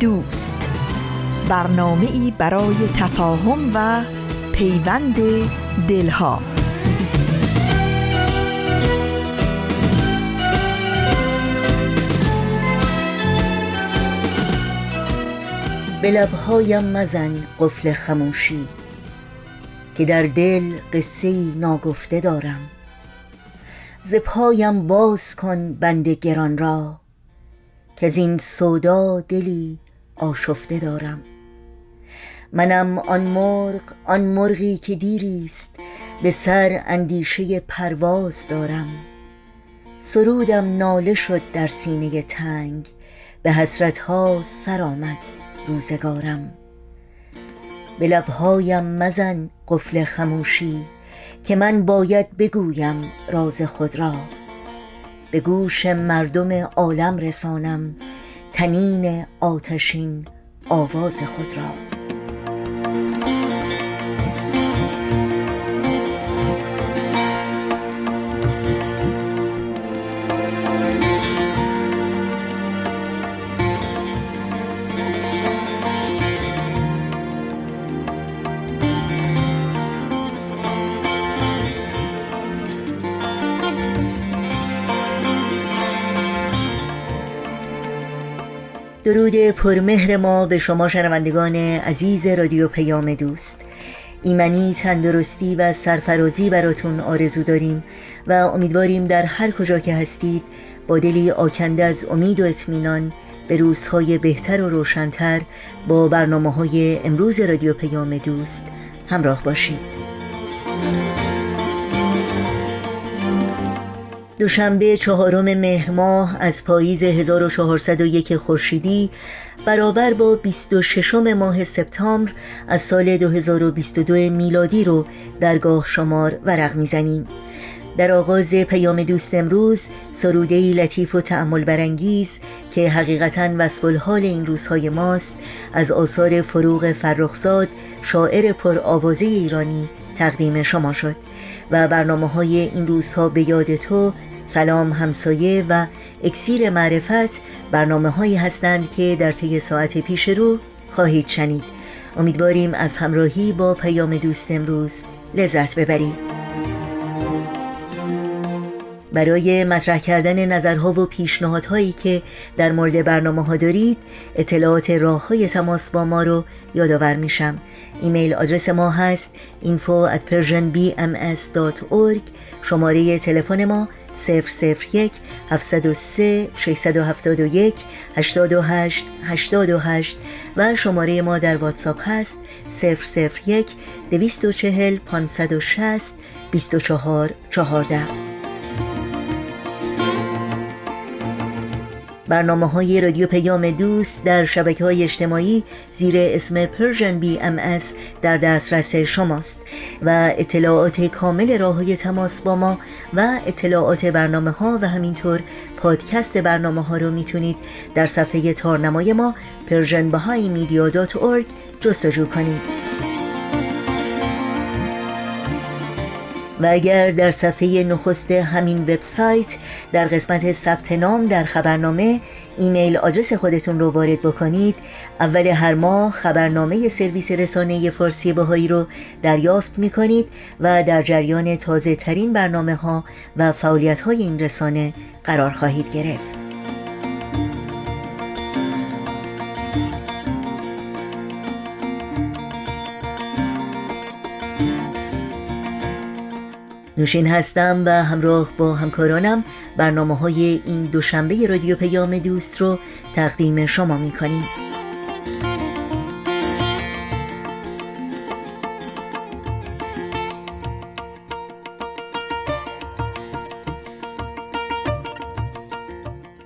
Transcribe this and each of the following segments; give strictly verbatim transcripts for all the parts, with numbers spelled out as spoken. دوست، برنامه‌ای برای تفاهم و پیوند دلها. به لب‌هایم مزن قفل خاموشی، که در دل قصه‌ای ناگفته دارم. ز پایم باز کن بند گران را، که از این سودا دلی آشفته دارم. منم آن مرغ، آن مرغی که دیریست به سر اندیشه پرواز دارم. سرودم ناله شد در سینه تنگ، به حسرتها سر آمد روزگارم. به لبهایم مزن قفل خاموشی، که من باید بگویم راز خود را. به گوش مردم عالم رسانم تنین آتشین آواز خود را. درود پرمهر ما به شما شنوندگان عزیز رادیو پیام دوست. ایمنی، تندرستی و سرفرازی براتون آرزو داریم و امیدواریم در هر کجا که هستید با دلی آکنده از امید و اطمینان به روزهای بهتر و روشنتر با برنامه‌های امروز رادیو پیام دوست همراه باشید. دوشنبه چهارم مهر ماه از پاییز هزار و چهارصد و یک خورشیدی برابر با بیست و ششم ماه سپتامبر از سال دو هزار و بیست و دو میلادی رو درگاه شمار ورق میزنیم. در آغاز پیام دوست امروز سروده‌ای لطیف و تأمل برانگیز که حقیقتاً وصف الحال این روزهای ماست از آثار فروغ فرخزاد، شاعر پرآوازه ایرانی تقدیم شما شد. و برنامه‌های این روزها به یاد تو، سلام همسایه و اکسیر معرفت برنامه‌هایی هستند که در طی ساعت پیش رو خواهید شنید. امیدواریم از همراهی با پیام دوست امروز لذت ببرید. برای مطرح کردن نظرها و پیشنهادهایی که در مورد برنامه‌ها دارید، اطلاعات راه‌های تماس با ما رو یادآور میشم. ایمیل آدرس ما هست info at persianbms dot org. شماره تلفن ما صفر صفر یک هفتصد و سه ششصد و هفتاد و یک هشتاد و هشت هشتاد و هشت و شماره ما در واتساپ هست صفر صفر یک دویست و چهل پانصد و شصت بیست و چهار چهارده. برنامه‌های رادیو پیام دوست در شبکه‌های اجتماعی زیر اسم Persian بی ام اس در دسترس شماست و اطلاعات کامل راه‌های تماس با ما و اطلاعات برنامه‌ها و همینطور پادکست برنامه‌ها رو میتونید در صفحه تارنمای ما پرژن بهایی مدیا دات اورگ جستجو کنید. و اگر در صفحه نخست همین وبسایت در قسمت ثبت نام در خبرنامه ایمیل آدرس خودتون رو وارد بکنید، اول هر ماه خبرنامه سرویس رسانه فارسی بهایی رو دریافت می‌کنید و در جریان تازه‌ترین برنامه‌ها و فعالیت‌های این رسانه قرار خواهید گرفت. نوشین هستم و همراه با همکارانم برنامه‌های این دوشنبه رادیو پیام دوست رو تقدیم شما می‌کنیم.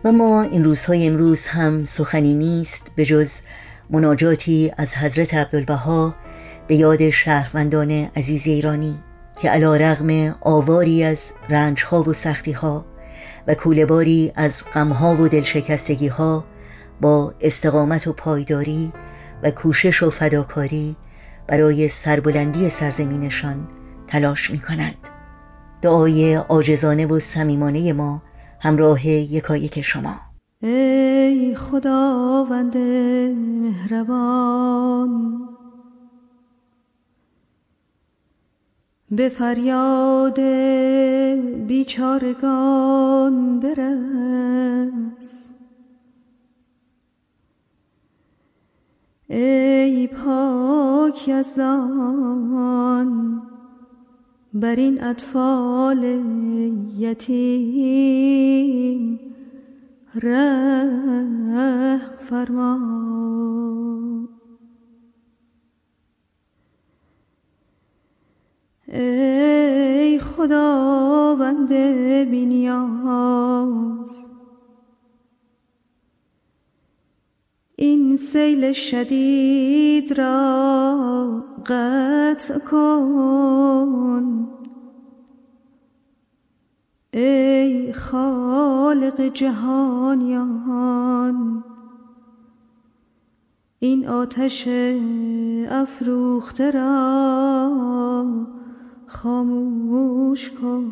و ما این روزهای امروز هم سخنی نیست به جز مناجاتی از حضرت عبدالبها به یاد شهروندان عزیز ایرانی که علی‌رغم آواری از رنجها و سختیها و کوله‌باری از غمها و دلشکستگیها با استقامت و پایداری و کوشش و فداکاری برای سربلندی سرزمینشان تلاش می‌کنند. دعای عاجزانه و صمیمانه ما همراه یکایک شما. ای خداوند مهربان، به فریاد بیچارگان برس، ای پاک یزدان بر این اطفال یتیم رحم فرما. ای خداوند بی نیاز، این سیل شدید را قطع کن. ای خالق جهانیان، این آتش افروخته را خاموش کن.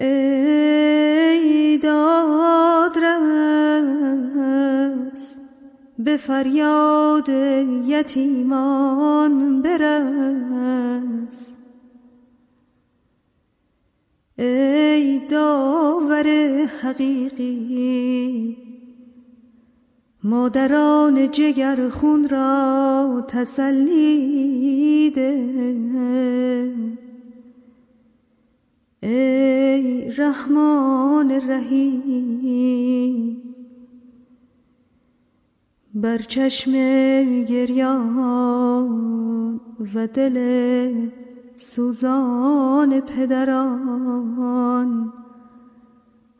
ای دادرس به فریاد یتیمان برس، ای داور حقیقی مادران جگر خون را تسلی ده. ای رحمان رحیم بر چشم گریان و دل سوزان پدران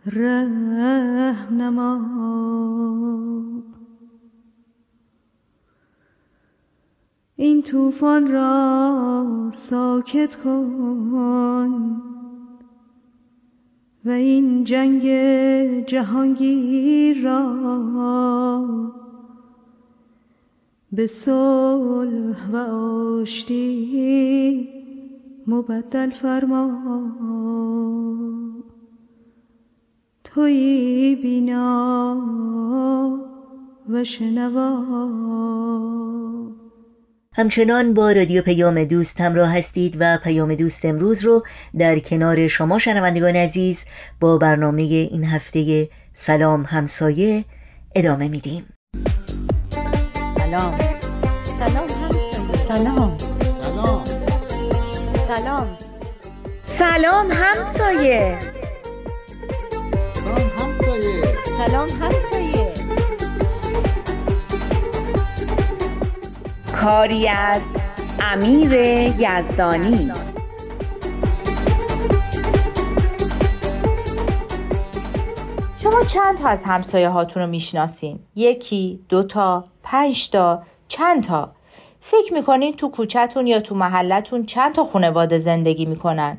رحم نما. این طوفان را ساکت کن و این جنگ جهانگیر را به صلح و آشتی مبدل فرما. تویی بینا و شنوا. همچنان با رادیو پیام دوست همراه هستید و پیام دوست امروز رو در کنار شما شنوندگان عزیز با برنامه این هفته سلام همسایه ادامه میدیم. سلام سلام همسایه، سلام سلام سلام سلام همسایه، سلام همسایه، سلام همسایه، کاری از امیر یزدانی. شما چند تا از همسایه هاتون رو میشناسین؟ یکی، دوتا، پنج تا، چند تا؟ فکر میکنین تو کوچه‌تون یا تو محلتون چند تا خانواده زندگی میکنن؟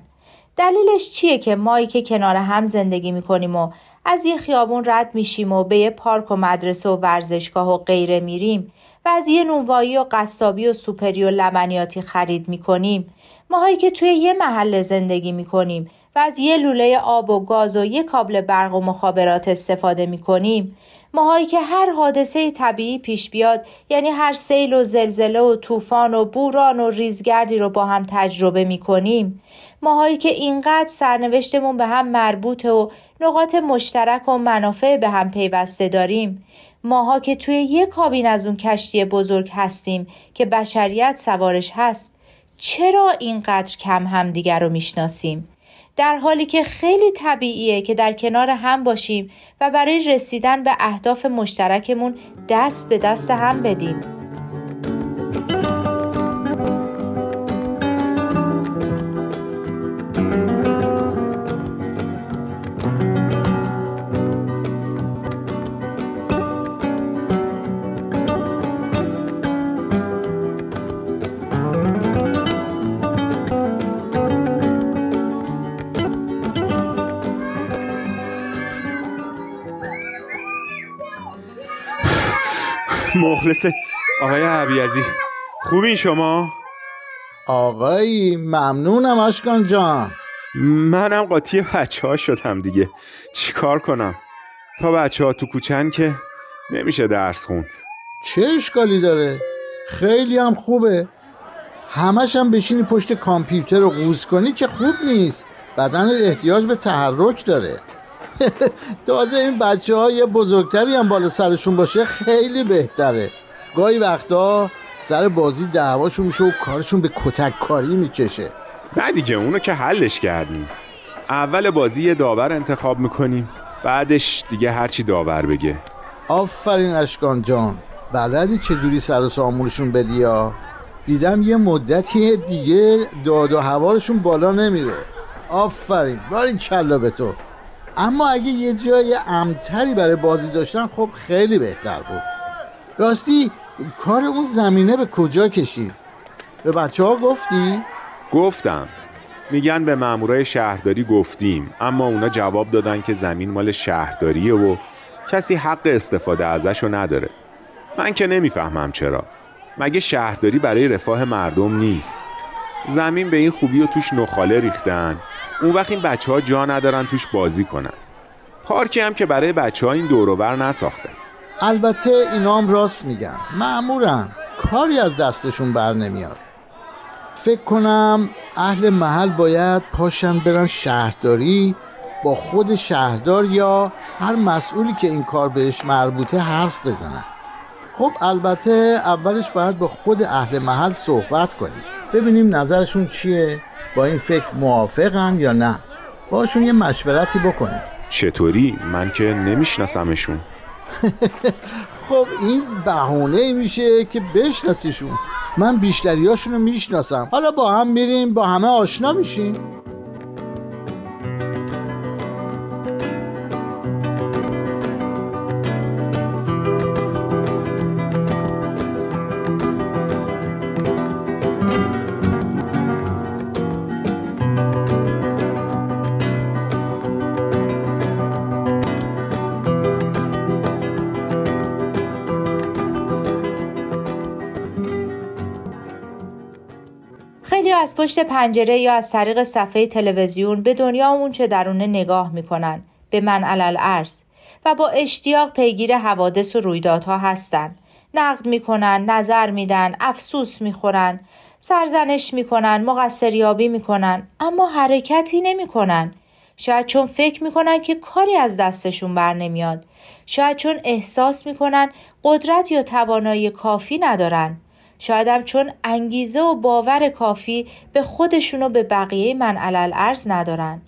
دلیلش چیه که مایی که کنار هم زندگی میکنیم و از یه خیابون رد میشیم و به یه پارک و مدرسه و ورزشگاه و غیره میریم و از یه نونوایی و قصابی و سوپری و لبنیاتی خرید میکنیم؟ ماهایی که توی یه محله زندگی میکنیم و از یه لوله آب و گاز و یه کابل برق و مخابرات استفاده میکنیم، ماهایی که هر حادثه طبیعی پیش بیاد، یعنی هر سیل و زلزله و طوفان و بوران و ریزگردی رو با هم تجربه میکنیم، ماهایی که اینقدر سرنوشتمون به هم مربوطه و نقاط مشترک و منافع به هم پیوسته داریم، ماها که توی یه کابین از اون کشتی بزرگ هستیم که بشریت سوارش هست. چرا اینقدر کم همدیگر رو میشناسیم؟ در حالی که خیلی طبیعیه که در کنار هم باشیم و برای رسیدن به اهداف مشترکمون دست به دست هم بدیم. مخلص آقای حبیعزی. خوبین شما؟ آقایی ممنونم اشکان جان. منم قاطی بچه ها شدم دیگه، چی کار کنم؟ تا بچه ها تو کوچن که نمیشه درس خوند. چه اشکالی داره؟ خیلی هم خوبه. همش هم بشینی پشت کامپیوتر رو قوز کنی که خوب نیست، بدن احتیاج به تحرک داره. تازه این بچه ها یه بزرگتری هم بالا سرشون باشه خیلی بهتره. گاهی وقتا سر بازی دعواشون میشه و کارشون به کتک کاری میکشه. نه دیگه، اونو که حلش کردیم. اول بازی یه داور انتخاب میکنیم، بعدش دیگه هرچی داور بگه. آفرین اشکان جان، بلدی چجوری سر و سامونشون بدی. یا دیدم یه مدتی دیگه داد و هوارشون بالا نمیره. آفرین، باری کلا به تو. اما اگه یه جای امتری برای بازی داشتن خب خیلی بهتر بود. راستی کار اون زمینه به کجا کشید؟ به بچه ها گفتی؟ گفتم. میگن به مامورای شهرداری گفتیم، اما اونا جواب دادن که زمین مال شهرداریه و کسی حق استفاده ازش رو نداره. من که نمیفهمم چرا، مگه شهرداری برای رفاه مردم نیست؟ زمین به این خوبی و توش نخاله ریختن، اون وقت این بچه ها جا ندارن توش بازی کنن. پارکی هم که برای بچه ها این دوروبر نساختن. البته اینا هم راست میگن، مأمورن، کاری از دستشون بر نمیاد. فکر کنم اهل محل باید پاشن برن شهرداری با خود شهردار یا هر مسئولی که این کار بهش مربوطه حرف بزنن. خب البته اولش باید با خود اهل محل صحبت کنیم، ببینیم نظرشون چیه، با این فکر موافقن یا نه، باشون یه مشورتی بکنیم. چطوری؟ من که نمیشناسمشون. خب این بهونه میشه که بشناسیشون. من بیشتریاشون رو میشناسم، حالا با هم میریم با همه آشنا میشیم. از پشت پنجره یا از طریق صفحه تلویزیون به دنیا اون چه درونه نگاه میکنن، به من علل عرض، و با اشتیاق پیگیر حوادث و رویدادها هستن. نقد میکنن، نظر میدن، افسوس میخورن، سرزنش میکنن، مقصریابی میکنن، اما حرکتی نمیکنن. شاید چون فکر میکنن که کاری از دستشون بر نمیاد، شاید چون احساس میکنن قدرت یا توانایی کافی ندارن، شاید هم چون انگیزه و باور کافی به خودشون و به بقیه من علل عرض ندارن.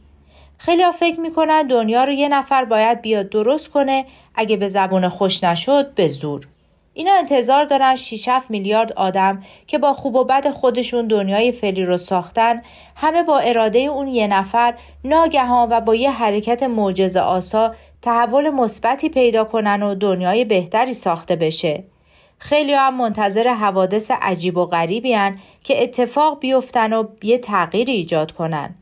خیلی ها فکر میکنن دنیا رو یه نفر باید بیاد درست کنه، اگه به زبون خوش نشد به زور. اینا انتظار دارن شش هفت میلیارد آدم که با خوب و بد خودشون دنیای فعلی رو ساختن، همه با اراده اون یه نفر ناگهان و با یه حرکت معجزه آسا تحول مثبتی پیدا کنن و دنیای بهتری ساخته بشه. خیلی هم منتظر حوادث عجیب و غریبی هن که اتفاق بیفتن و یه تغییری ایجاد کنن.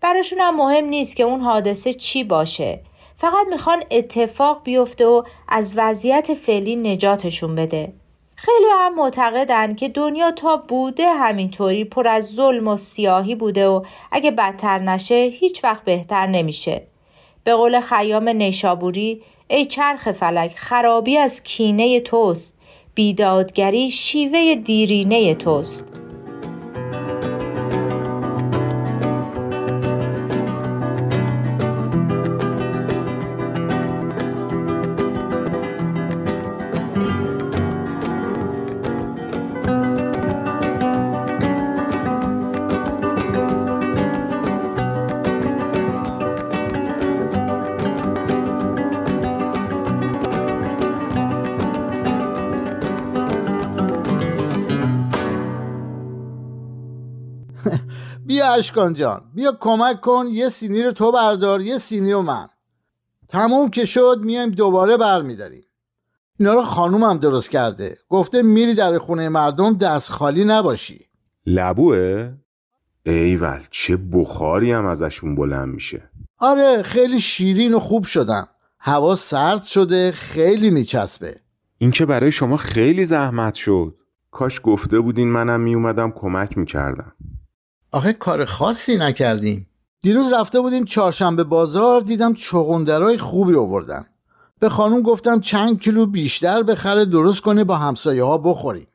براشون هم مهم نیست که اون حادثه چی باشه، فقط میخوان اتفاق بیفته و از وضعیت فعلی نجاتشون بده. خیلی هم معتقدن که دنیا تا بوده همینطوری پر از ظلم و سیاهی بوده و اگه بدتر نشه هیچ وقت بهتر نمیشه. به قول خیام نیشابوری، ای چرخ فلک، خرابی از کینه توست، بیدادگری شیوه دیرینه توست. اشکان جان بیا کمک کن، یه سینی رو تو بردار، یه سینی رو من. تموم که شد میایم دوباره برمیداریم. اینا رو خانومم درست کرده، گفته میری در خونه مردم دست خالی نباشی. لبوه؟ ایول، چه بخاری هم ازشون بلند میشه. آره خیلی شیرین و خوب شدم، هوا سرد شده، خیلی میچسبه. این که برای شما خیلی زحمت شد. کاش گفته بودین منم می اومدم کمک می کردم. آخه کار خاصی نکردیم. دیروز رفته بودیم چهارشنبه بازار، دیدم چغندرای خوبی آوردن. به خانوم گفتم چند کیلو بیشتر بخره درست کنه با همسایه ها بخوریم.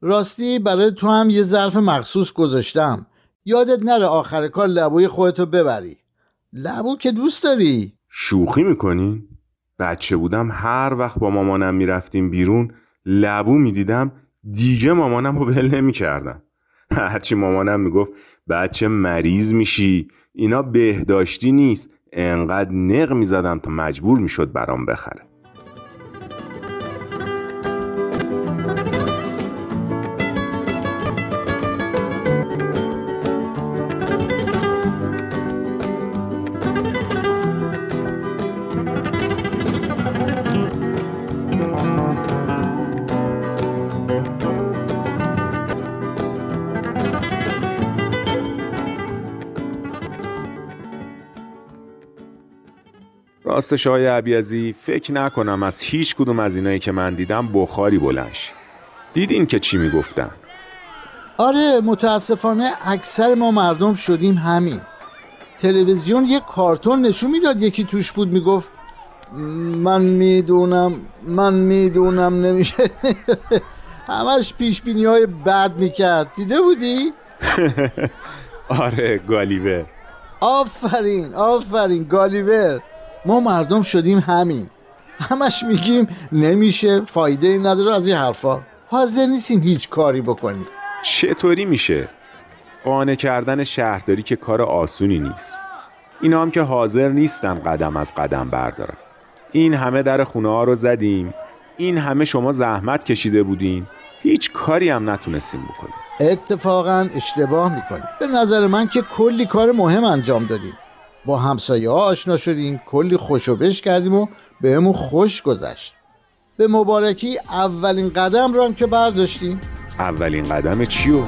راستی برای تو هم یه ظرف مخصوص گذاشتم. یادت نره آخر کار لبوی خودتو ببری. لبو که دوست داری؟ شوخی میکنی؟ بچه بودم هر وقت با مامانم میرفتیم بیرون لبو میدیدم دیگه مامانم رو ول نمیکردم. هرچی مامانم میگفت بچه مریض میشی، اینا بهداشتی نیست، انقدر نق میزدم تا مجبور میشد برام بخره. راستش آقای عبیزی فکر نکنم از هیچ کدوم از اینایی که من دیدم بخاری بلنش. دیدین که چی میگفتن؟ آره متاسفانه اکثر ما مردم شدیم همین. تلویزیون یک کارتون نشون میداد، یکی توش بود میگفت من میدونم من میدونم نمیشه. همش پیش بینی های بد میکرد. دیده بودی؟ آره گالیور. آفرین آفرین گالیور. ما مردم شدیم همین. همش میگیم نمیشه، فایده نداره، از این حرفا. حاضر نیستیم هیچ کاری بکنیم. چطوری میشه؟ قانع کردن شهرداری که کار آسونی نیست. اینا هم که حاضر نیستن قدم از قدم بردارن. این همه در خونه ها رو زدیم، این همه شما زحمت کشیده بودین، هیچ کاری هم نتونستیم بکنیم. اتفاقا اشتباه میکنیم. به نظر من که کلی کار مهم انجام دادیم. با همسایه ها آشنا شدیم، کلی خوشوبش کردیم و بهمون خوش گذشت. به مبارکی اولین قدم رو هم که برداشتیم. اولین قدم چیو؟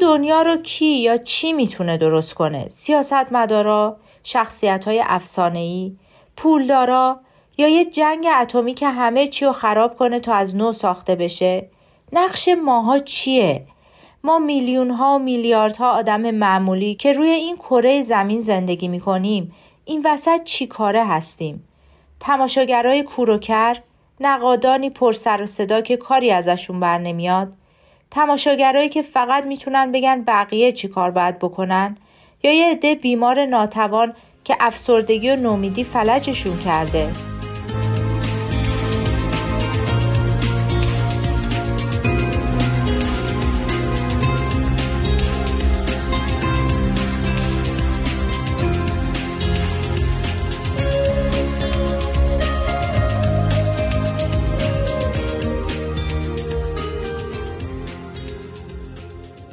دنیا رو کی یا چی میتونه درست کنه؟ سیاستمدارا، شخصیت‌های افسانه‌ای، پولدارا، یا یه جنگ اتمی که همه چی رو خراب کنه تا از نو ساخته بشه؟ نقش ماها چیه؟ ما میلیون‌ها و میلیاردها آدم معمولی که روی این کره زمین زندگی می‌کنیم، این وسط چی کاره هستیم؟ تماشاگرای کور و کر، نقادانی پر سر و صدا که کاری ازشون بر نمیاد، تماشاگرایی که فقط میتونن بگن بقیه چی کار باید بکنن، یا یه عده بیمار ناتوان که افسردگی و نومیدی فلجشون کرده.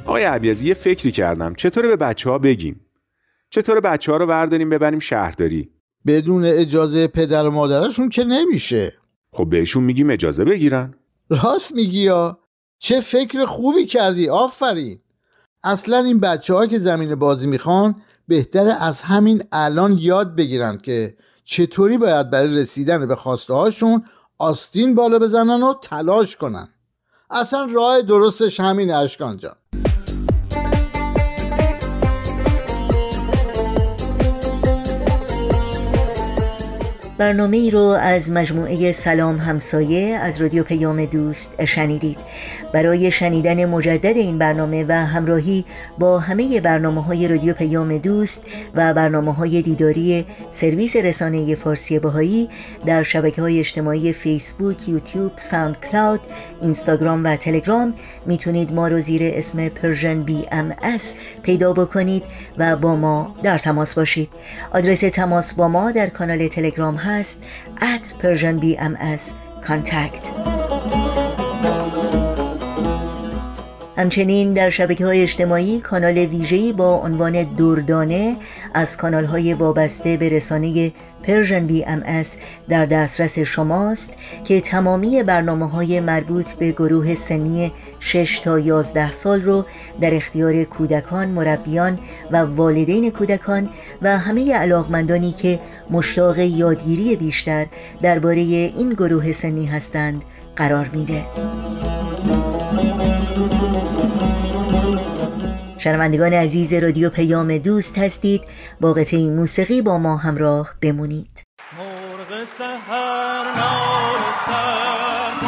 آقای عبیزی یه فکری کردم چطور به بچه ها بگیم؟ چطور بچه ها رو برداریم ببریم شهرداری؟ بدون اجازه پدر و مادرشون که نمیشه. خب بهشون میگیم اجازه بگیرن. راست میگی یا چه فکر خوبی کردی، آفرین. اصلا این بچه ها که زمین بازی میخوان بهتره از همین الان یاد بگیرن که چطوری باید برای رسیدن به خواسته هاشون آستین بالا بزنن و تلاش کنن. اصلا راه درستش همین اشکان جان. برنامه ای رو از مجموعه سلام همسایه از رادیو پیام دوست شنیدید. برای شنیدن مجدد این برنامه و همراهی با همه برنامه‌های رادیو پیام دوست و برنامه‌های دیداری سرویس رسانه فارسی بهایی در شبکه‌های اجتماعی فیسبوک، یوتیوب، ساوند کلاود، اینستاگرام و تلگرام میتونید ما رو زیر اسم Persian بی ام اس پیدا بکنید و با ما در تماس باشید. آدرس تماس با ما در کانال تلگرام هست at persian b m s contact. همچنین در شبکه‌های اجتماعی کانال ویژه‌ای با عنوان دردانه از کانال‌های وابسته به رسانه پرژن بی ام اس در دسترس شماست که تمامی برنامه‌های مربوط به گروه سنی شش تا یازده سال رو در اختیار کودکان، مربیان و والدین کودکان و همه علاقمندانی که مشتاق یادگیری بیشتر درباره این گروه سنی هستند قرار میده. شنوندگان عزیز رادیو پیام دوست هستید، با قطعه موسیقی با ما همراه بمونید. مرغ سحر نال سحر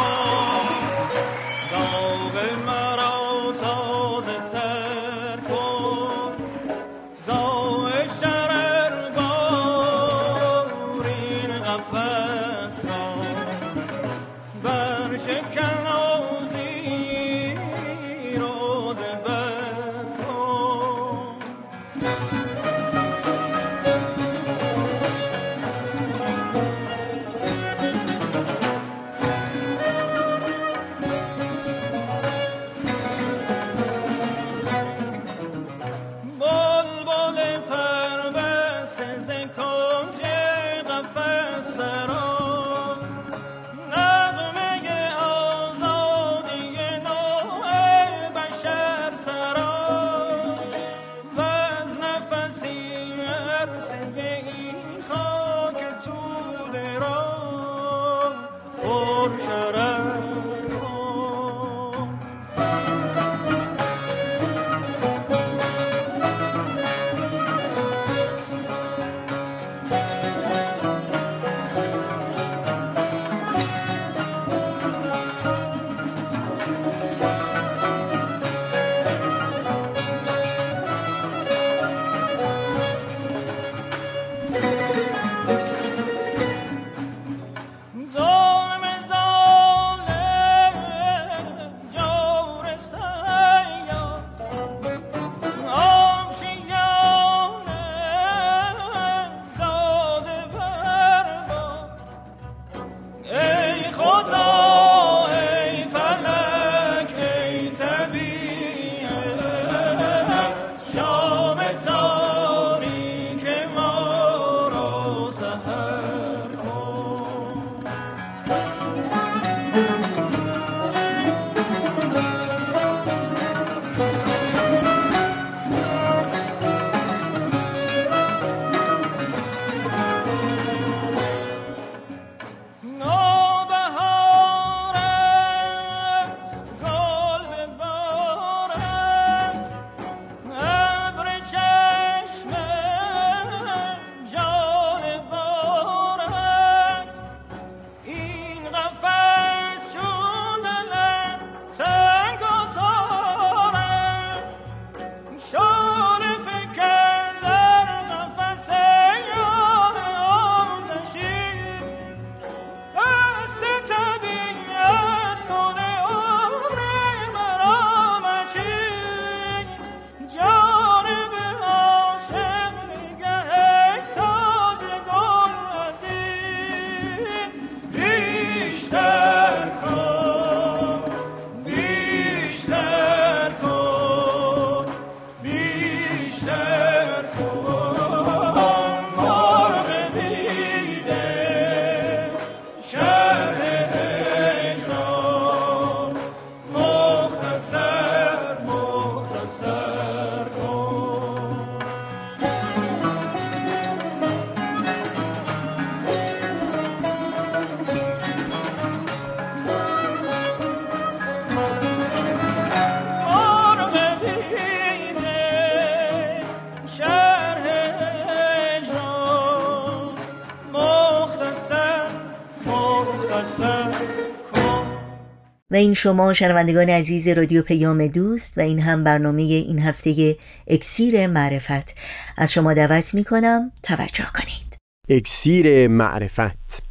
داغ مرا تازه تر کن، زاو شرر بارین قفص را برشکن، و این شما شنوندگان عزیز رادیو پیام دوست و این هم برنامه این هفته اکسیر معرفت. از شما دعوت میکنم توجه کنید. اکسیر معرفت.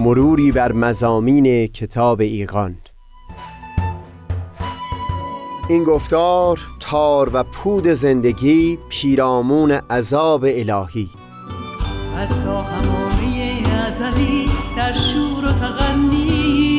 مروری بر مضامین کتاب ایقان. این گفتار تار و پود زندگی، پیرامون عذاب الهی. از تا همامه ازلی در شور و تغنی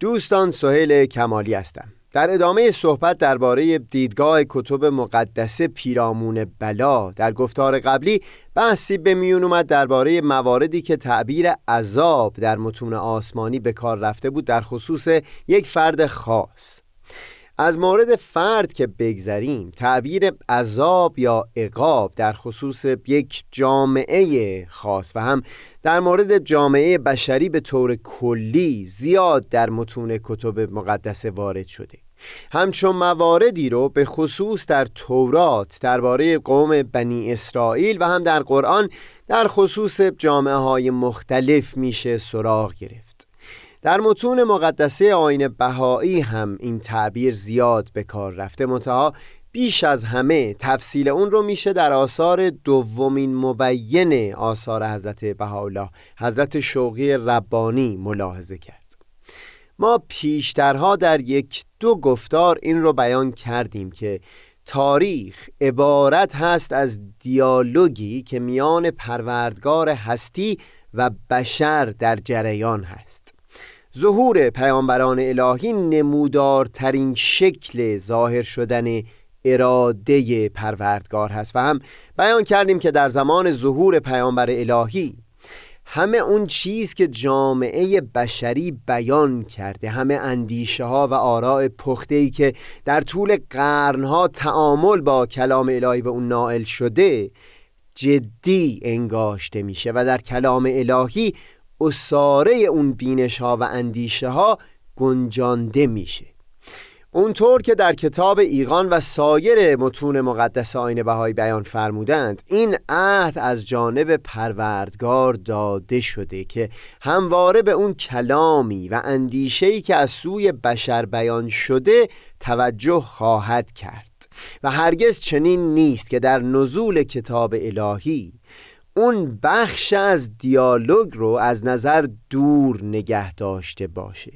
دوستان، سهیل کمالی هستم. در ادامه صحبت درباره دیدگاه کتب مقدسه پیرامون بلا، در گفتار قبلی بحثی به میون اومد درباره مواردی که تعبیر عذاب در متون آسمانی به کار رفته بود در خصوص یک فرد خاص. از مورد فرد که بگذریم، تعبیر عذاب یا عقاب در خصوص یک جامعه خاص و هم در مورد جامعه بشری به طور کلی زیاد در متون کتب مقدسه وارد شده. همچون مواردی رو به خصوص در تورات درباره قوم بنی اسرائیل و هم در قرآن در خصوص جامعه های مختلف میشه سراغ گرفت. در متون مقدسه آیین بهایی هم این تعبیر زیاد به کار رفته، منتها بیش از همه تفصیل اون رو میشه در آثار دومین مبین آثار حضرت بهاءالله، حضرت شوقی ربانی ملاحظه کرد. ما پیشترها در یک دو گفتار این رو بیان کردیم که تاریخ عبارت هست از دیالوگی که میان پروردگار هستی و بشر در جریان هست. ظهور پیامبران الهی نمودارترین شکل ظاهر شدن اراده پروردگار هست و هم بیان کردیم که در زمان ظهور پیامبر الهی همه اون چیز که جامعه بشری بیان کرده، همه اندیشه ها و آراء پخته‌ای که در طول قرنها تعامل با کلام الهی به اون نائل شده جدی انگاشته میشه و در کلام الهی اصاره اون بینش ها و اندیشه ها گنجانده میشه. اونطور که در کتاب ایقان و سایر متون مقدس آیین بهایی بیان فرمودند، این عهد از جانب پروردگار داده شده که همواره به اون کلامی و اندیشه‌ای که از سوی بشر بیان شده توجه خواهد کرد و هرگز چنین نیست که در نزول کتاب الهی اون بخش از دیالوگ رو از نظر دور نگه داشته باشه.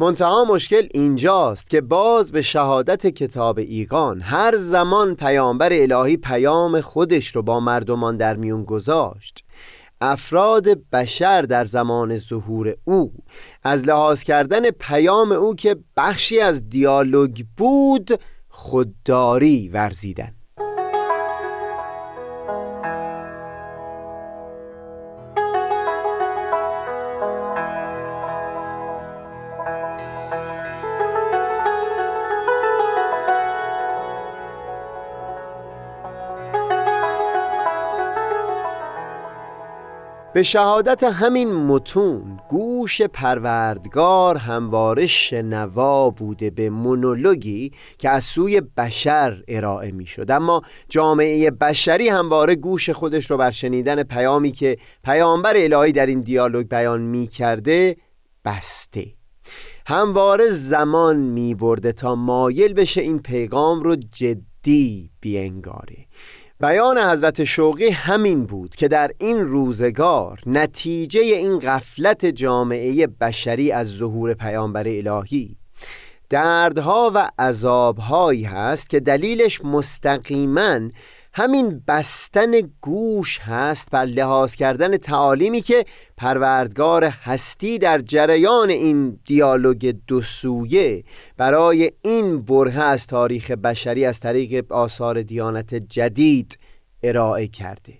منتها مشکل اینجاست که باز به شهادت کتاب ایقان هر زمان پیامبر الهی پیام خودش رو با مردمان در میون گذاشت، افراد بشر در زمان ظهور او از لحاظ کردن پیام او که بخشی از دیالوگ بود خودداری ورزیدند. به شهادت همین متون، گوش پروردگار همواره شنوا بوده به مونولوگی که از سوی بشر ارائه می شد، اما جامعه بشری همواره گوش خودش رو بر شنیدن پیامی که پیامبر الهی در این دیالوگ بیان می کرده بسته. همواره زمان می برده تا مایل بشه این پیغام رو جدی بینگاره. بیان حضرت شوقی همین بود که در این روزگار نتیجه این غفلت جامعه بشری از ظهور پیامبر الهی دردها و عذابهایی هست که دلیلش مستقیماً همین بستن گوش هست بر لحاظ کردن تعالیمی که پروردگار هستی در جریان این دیالوگ دو سویه برای این برهه از تاریخ بشری از طریق آثار دیانت جدید ارائه کرده.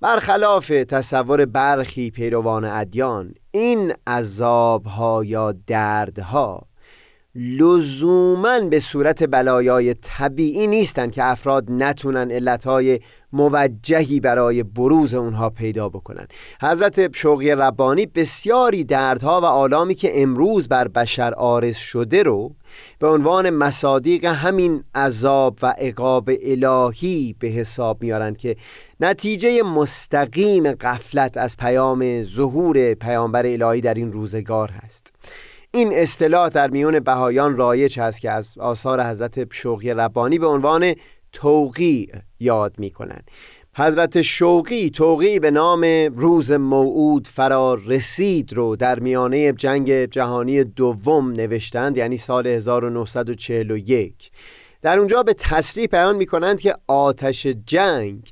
برخلاف تصور برخی پیروان ادیان، این عذابها یا دردها لزوماً به صورت بلایای طبیعی نیستن که افراد نتونن علتهای موجهی برای بروز اونها پیدا بکنن. حضرت شوقی ربانی بسیاری دردها و آلامی که امروز بر بشر عارض شده رو به عنوان مصادیق همین عذاب و عقاب الهی به حساب میارن که نتیجه مستقیم غفلت از پیام ظهور پیامبر الهی در این روزگار هست. این اصطلاح در میون بهایان رایج هست که از آثار حضرت شوقی ربانی به عنوان توقیع یاد می کنند. حضرت شوقی توقیع به نام روز موعود فرا رسید رو در میانه جنگ جهانی دوم نوشتند، یعنی سال هزار و نهصد و چهل و یک. در اونجا به تصریح بیان می کنند که آتش جنگ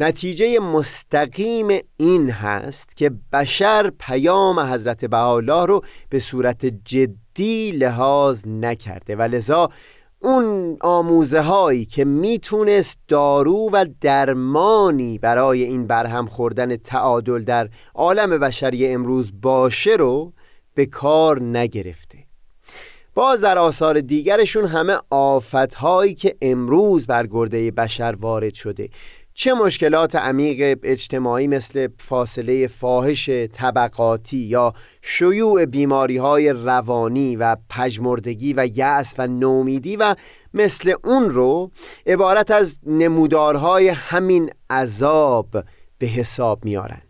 نتیجه مستقیم این هست که بشر پیام حضرت بهاءالله رو به صورت جدی لحاظ نکرده و لذا اون آموزه هایی که میتونست دارو و درمانی برای این برهم خوردن تعادل در عالم بشری امروز باشه رو به کار نگرفته. باز در آثار دیگرشون همه آفت‌هایی که امروز بر گرده بشر وارد شده، چه مشکلات عمیق اجتماعی مثل فاصله فاحش طبقاتی یا شیوع بیماری‌های روانی و پژمردگی و یأس و نومیدی و مثل اون رو عبارت از نمودارهای همین عذاب به حساب میارن.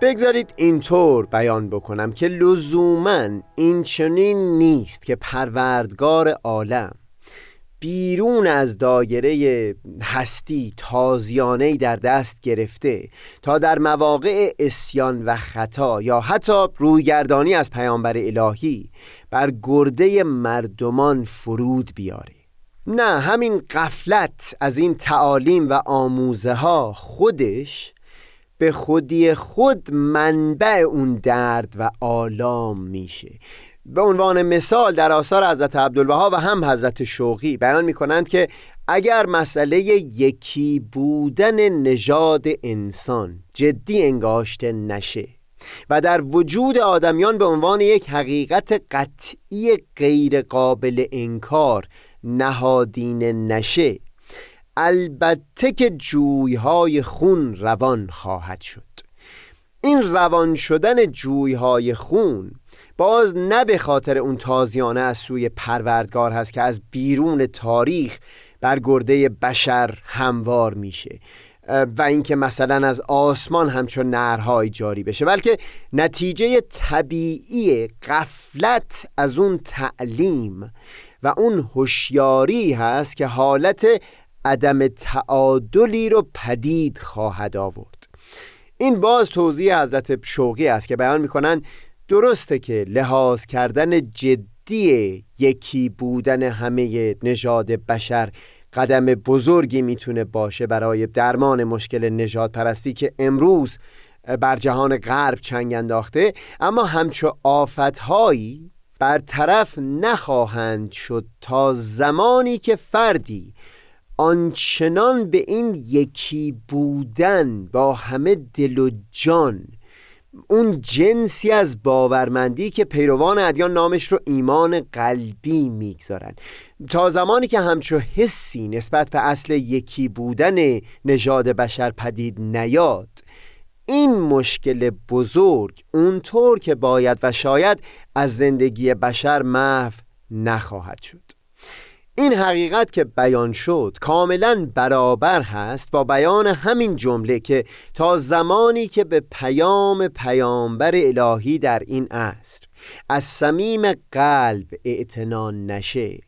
بگذارید اینطور بیان بکنم که لزوماً این چنین نیست که پروردگار عالم بیرون از دایره هستی تازیانه‌ای در دست گرفته تا در مواقع عصیان و خطا یا حتی رویگردانی از پیامبر الهی بر گرده مردمان فرود بیاره. نه، همین غفلت از این تعالیم و آموزه ها خودش به خودی خود منبع اون درد و آلام میشه. به عنوان مثال در آثار حضرت عبدالبها و هم حضرت شوقی بیان میکنند که اگر مسئله یکی بودن نژاد انسان جدی انگاشته نشه و در وجود آدمیان به عنوان یک حقیقت قطعی غیر قابل انکار نهادینه نشه، البته که جویهای خون روان خواهد شد. این روان شدن جویهای خون باز نه به خاطر اون تازیانه از سوی پروردگار هست که از بیرون تاریخ بر گرده بشر هموار میشه و اینکه مثلا از آسمان همچون نهرهای جاری بشه، بلکه نتیجه طبیعی غفلت از اون تعلیم و اون هوشیاری هست که حالت عدم تعادلی رو پدید خواهد آورد. این باز توضیح حضرت شوقی است که بیان میکنن درسته که لحاظ کردن جدی یکی بودن همه نژاد بشر قدم بزرگی میتونه باشه برای درمان مشکل نژاد پرستی که امروز بر جهان غرب چنگ انداخته، اما همچو آفت‌هایی برطرف نخواهند شد تا زمانی که فردی آنچنان به این یکی بودن با همه دل و جان، اون جنسی از باورمندی که پیروان ادیان نامش رو ایمان قلبی میگذارن، تا زمانی که همچو حسی نسبت به اصل یکی بودن نژاد بشر پدید نیاد، این مشکل بزرگ اونطور که باید و شاید از زندگی بشر محو نخواهد شد. این حقیقت که بیان شد کاملا برابر هست با بیان همین جمله که تا زمانی که به پیام پیامبر الهی در این عصر از صمیم قلب اعتنا نشه،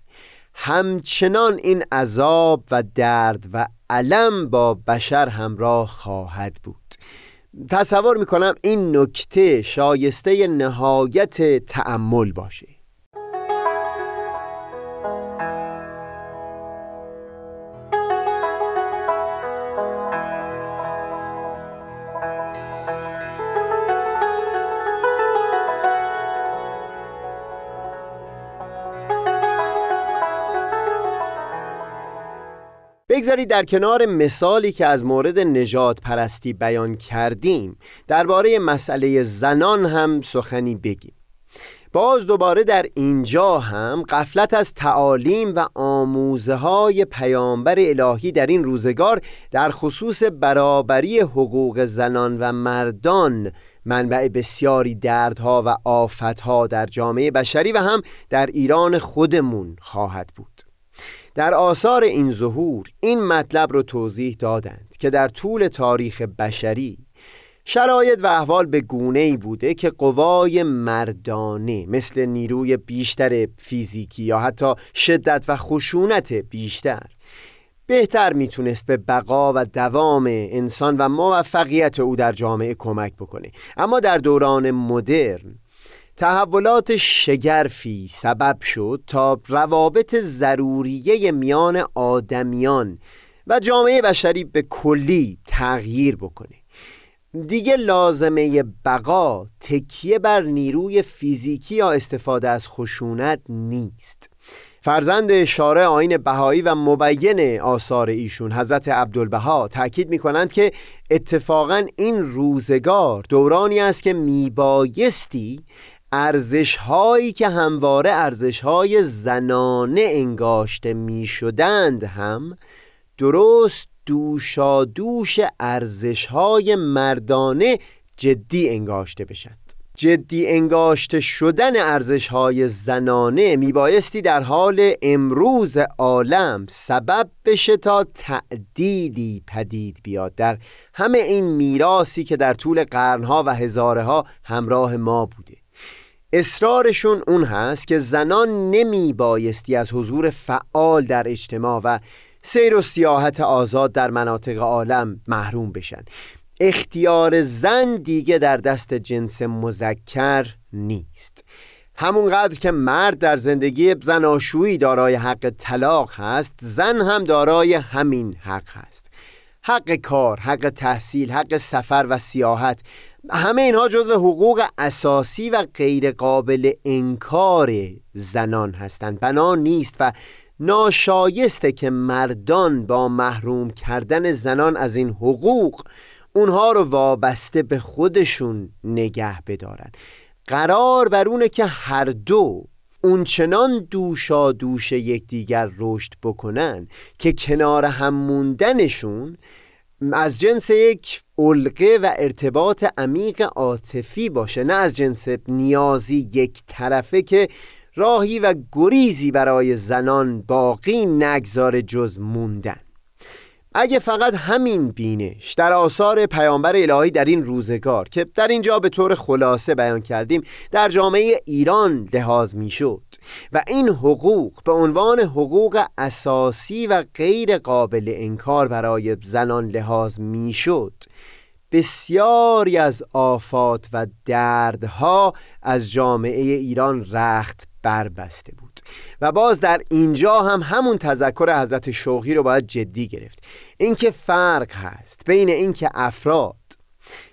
همچنان این عذاب و درد و الم با بشر همراه خواهد بود. تصور میکنم این نکته شایسته نهایت تأمل باشه. بگذارید در کنار مثالی که از مورد نژاد پرستی بیان کردیم درباره مسئله زنان هم سخنی بگیم. باز دوباره در اینجا هم غفلت از تعالیم و آموزه های پیامبر الهی در این روزگار در خصوص برابری حقوق زنان و مردان منبع بسیاری دردها و آفتها در جامعه بشری و هم در ایران خودمون خواهد بود. در آثار این ظهور این مطلب رو توضیح دادند که در طول تاریخ بشری شرایط و احوال به گونه‌ای بوده که قوای مردانه مثل نیروی بیشتر فیزیکی یا حتی شدت و خشونت بیشتر بهتر میتونست به بقا و دوام انسان و موفقیت او در جامعه کمک بکنه. اما در دوران مدرن تحولات شگرفی سبب شد تا روابط ضروریه میان آدمیان و جامعه بشری به کلی تغییر بکنه. دیگه لازمه بقا تکیه بر نیروی فیزیکی یا استفاده از خشونت نیست. فرزند شارع آیین بهایی و مبین آثار ایشون حضرت عبدالبها تأکید می کنند که اتفاقاً این روزگار دورانی است که میبایستی ارزش‌هایی که همواره ارزش‌های زنانه انگاشته می‌شدند هم درست دوشادوش ارزش‌های مردانه جدی انگاشته بشن. جدی انگاشته شدن ارزش‌های زنانه میبایستی در حال امروز عالم سبب بشه تا تعدیلی پدید بیاد در همه این میراثی که در طول قرنها و هزارها همراه ما بوده. اصرارشون اون هست که زنان نمیبایستی از حضور فعال در اجتماع و سیر و سیاحت آزاد در مناطق عالم محروم بشن. اختیار زن دیگه در دست جنس مذکر نیست. همونقدر که مرد در زندگی زناشویی دارای حق طلاق هست، زن هم دارای همین حق هست. حق کار، حق تحصیل، حق سفر و سیاحت، همه اینها جزو حقوق اساسی و غیر قابل انکار زنان هستند. بنا نیست و ناشایسته که مردان با محروم کردن زنان از این حقوق اونها رو وابسته به خودشون نگه بدارن. قرار بر اونه که هر دو اونچنان دوشا دوش یکدیگر رشد بکنن که کنار هم موندنشون از جنس یک علقه و ارتباط عمیق عاطفی باشه، نه از جنس نیازی یک طرفه که راهی و گریزی برای زنان باقی نگذار جز موندن. اگه فقط همین بینش در آثار پیامبر الهی در این روزگار که در اینجا به طور خلاصه بیان کردیم در جامعه ایران لحاظ میشد و این حقوق به عنوان حقوق اساسی و غیر قابل انکار برای زنان لحاظ میشد، بسیاری از آفات و دردها از جامعه ایران رخت بربسته بود. و باز در اینجا هم همون تذکر حضرت شوقی رو باید جدی گرفت، اینکه فرق هست بین اینکه افراد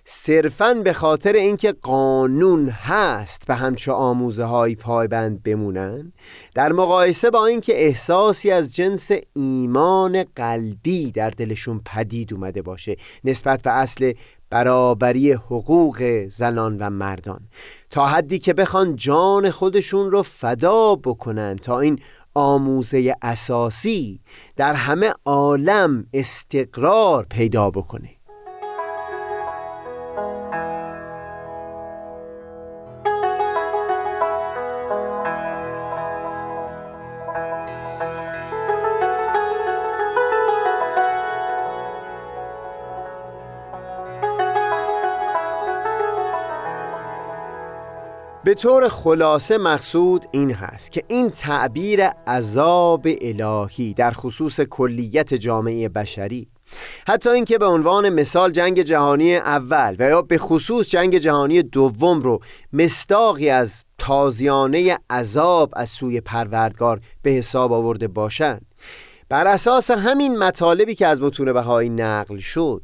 صرفاً به خاطر اینکه قانون هست به همچه آموزه های پایبند بمونن در مقایسه با اینکه احساسی از جنس ایمان قلبی در دلشون پدید اومده باشه نسبت به اصل برابری حقوق زنان و مردان، تا حدی که بخوان جان خودشون رو فدا بکنن تا این آموزه اساسی در همه عالم استقرار پیدا بکنه. به طور خلاصه مقصود این هست که این تعبیر عذاب الهی در خصوص کلیت جامعه بشری، حتی اینکه به عنوان مثال جنگ جهانی اول و یا به خصوص جنگ جهانی دوم رو مصداقی از تازیانه عذاب از سوی پروردگار به حساب آورده باشند، بر اساس همین مطالبی که از متون بهایی نقل شد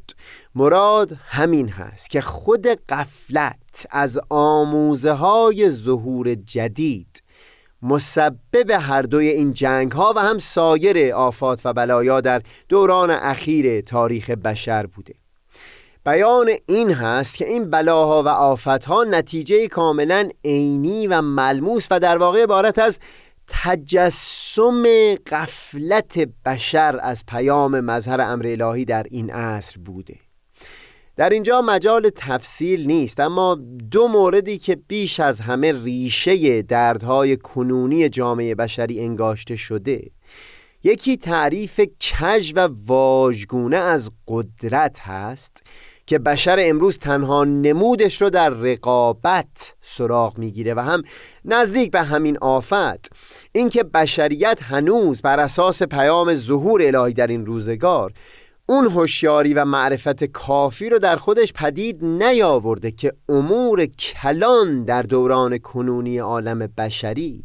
مراد همین هست که خود غفلت از آموزه های ظهور جدید مسبب هر دوی این جنگ ها و هم سایر آفات و بلایا در دوران اخیر تاریخ بشر بوده. بیان این هست که این بلاها و آفتها نتیجه کاملا عینی و ملموس و در واقع عبارت از تجسم غفلت بشر از پیام مظهر امر الهی در این عصر بوده. در اینجا مجال تفصیل نیست، اما دو موردی که بیش از همه ریشه دردهای کنونی جامعه بشری انگاشته شده، یکی تعریف کژ و واژگونه از قدرت هست که بشر امروز تنها نمودش رو در رقابت سراغ میگیره و هم نزدیک به همین آفت، اینکه بشریت هنوز بر اساس پیام ظهور الهی در این روزگار اون هوشیاری و معرفت کافی رو در خودش پدید نیاورده که امور کلان در دوران کنونی عالم بشری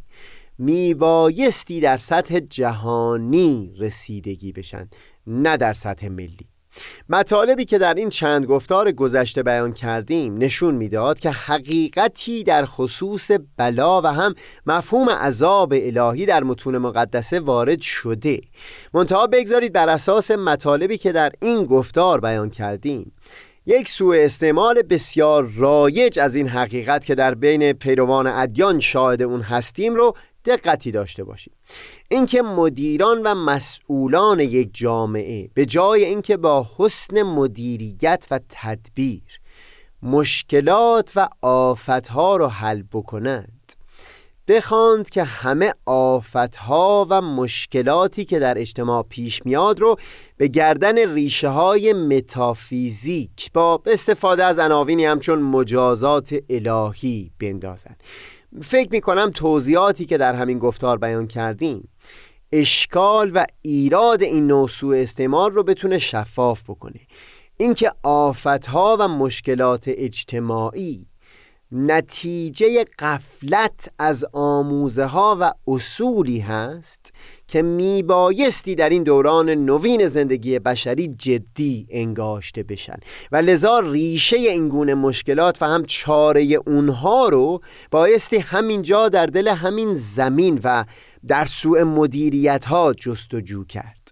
میبایستی در سطح جهانی رسیدگی بشن، نه در سطح ملی. مطالبی که در این چند گفتار گذشته بیان کردیم نشون میداد که حقیقتی در خصوص بلا و هم مفهوم عذاب الهی در متون مقدسه وارد شده. منتها بگذارید بر اساس مطالبی که در این گفتار بیان کردیم یک سوء استعمال بسیار رایج از این حقیقت که در بین پیروان ادیان شاهد اون هستیم رو دقتی داشته باشیم. اینکه مدیران و مسئولان یک جامعه به جای اینکه با حسن مدیریت و تدبیر مشکلات و آفتها را حل بکنند، بخواند که همه آفتها و مشکلاتی که در اجتماع پیش میاد رو به گردن ریشه های متافیزیک با استفاده از عناوینی همچون مجازات الهی بندازند. فکر می کنم توضیحاتی که در همین گفتار بیان کردیم اشکال و ایراد این نوع سوء استعمال رو بتونه شفاف بکنه. اینکه آفتها و مشکلات اجتماعی نتیجه غفلت از آموزه ها و اصولی هست که می بایستی در این دوران نوین زندگی بشری جدی انگاشته بشن و لذا ریشه این گونه مشکلات و هم چاره اونها رو بایستی همینجا در دل همین زمین و در سوء مدیریت ها جستجو کرد.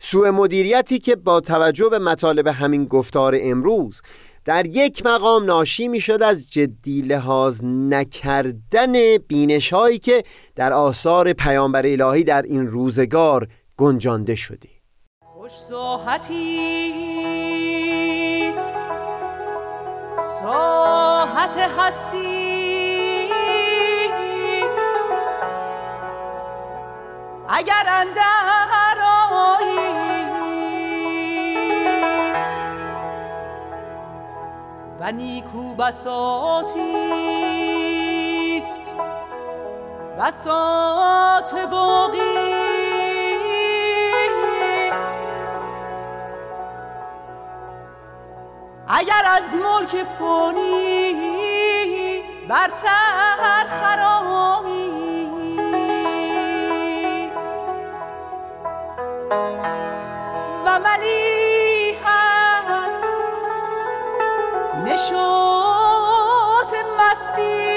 سوء مدیریتی که با توجه به مطالب همین گفتار امروز در یک مقام ناشی می شد از جدی لحاظ نکردن بینش هایی که در آثار پیامبر الهی در این روزگار گنجانده شده. خوش ساحتیست ساحت هستی، اگر اندر آیی و نیکو بساطیست بساط باقی، اگر از ملک فانی برتر خرامی، و ملی هست نشاط مستی،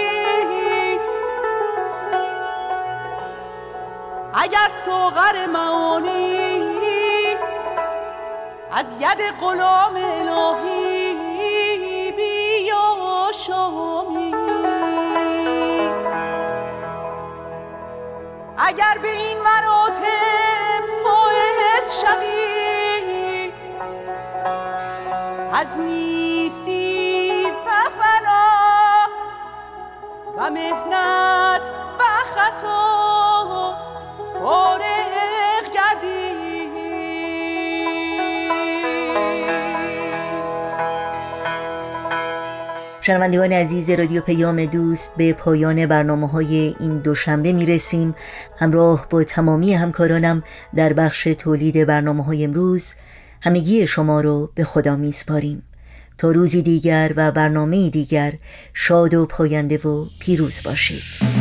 اگر سوغر معانی از ید غلام الهی بیا شامی، اگر به این مراتب فائز شوی از نیستی و فنا و مهنت و خطا فارغ گردی. شنوندگان عزیز رادیو پیام دوست، به پایان برنامه‌های این دوشنبه میرسیم. همراه با تمامی همکارانم در بخش تولید برنامه‌های امروز همگی شما رو به خدا میسپاریم. تا روزی دیگر و برنامه‌ای دیگر شاد و پاینده و پیروز باشید.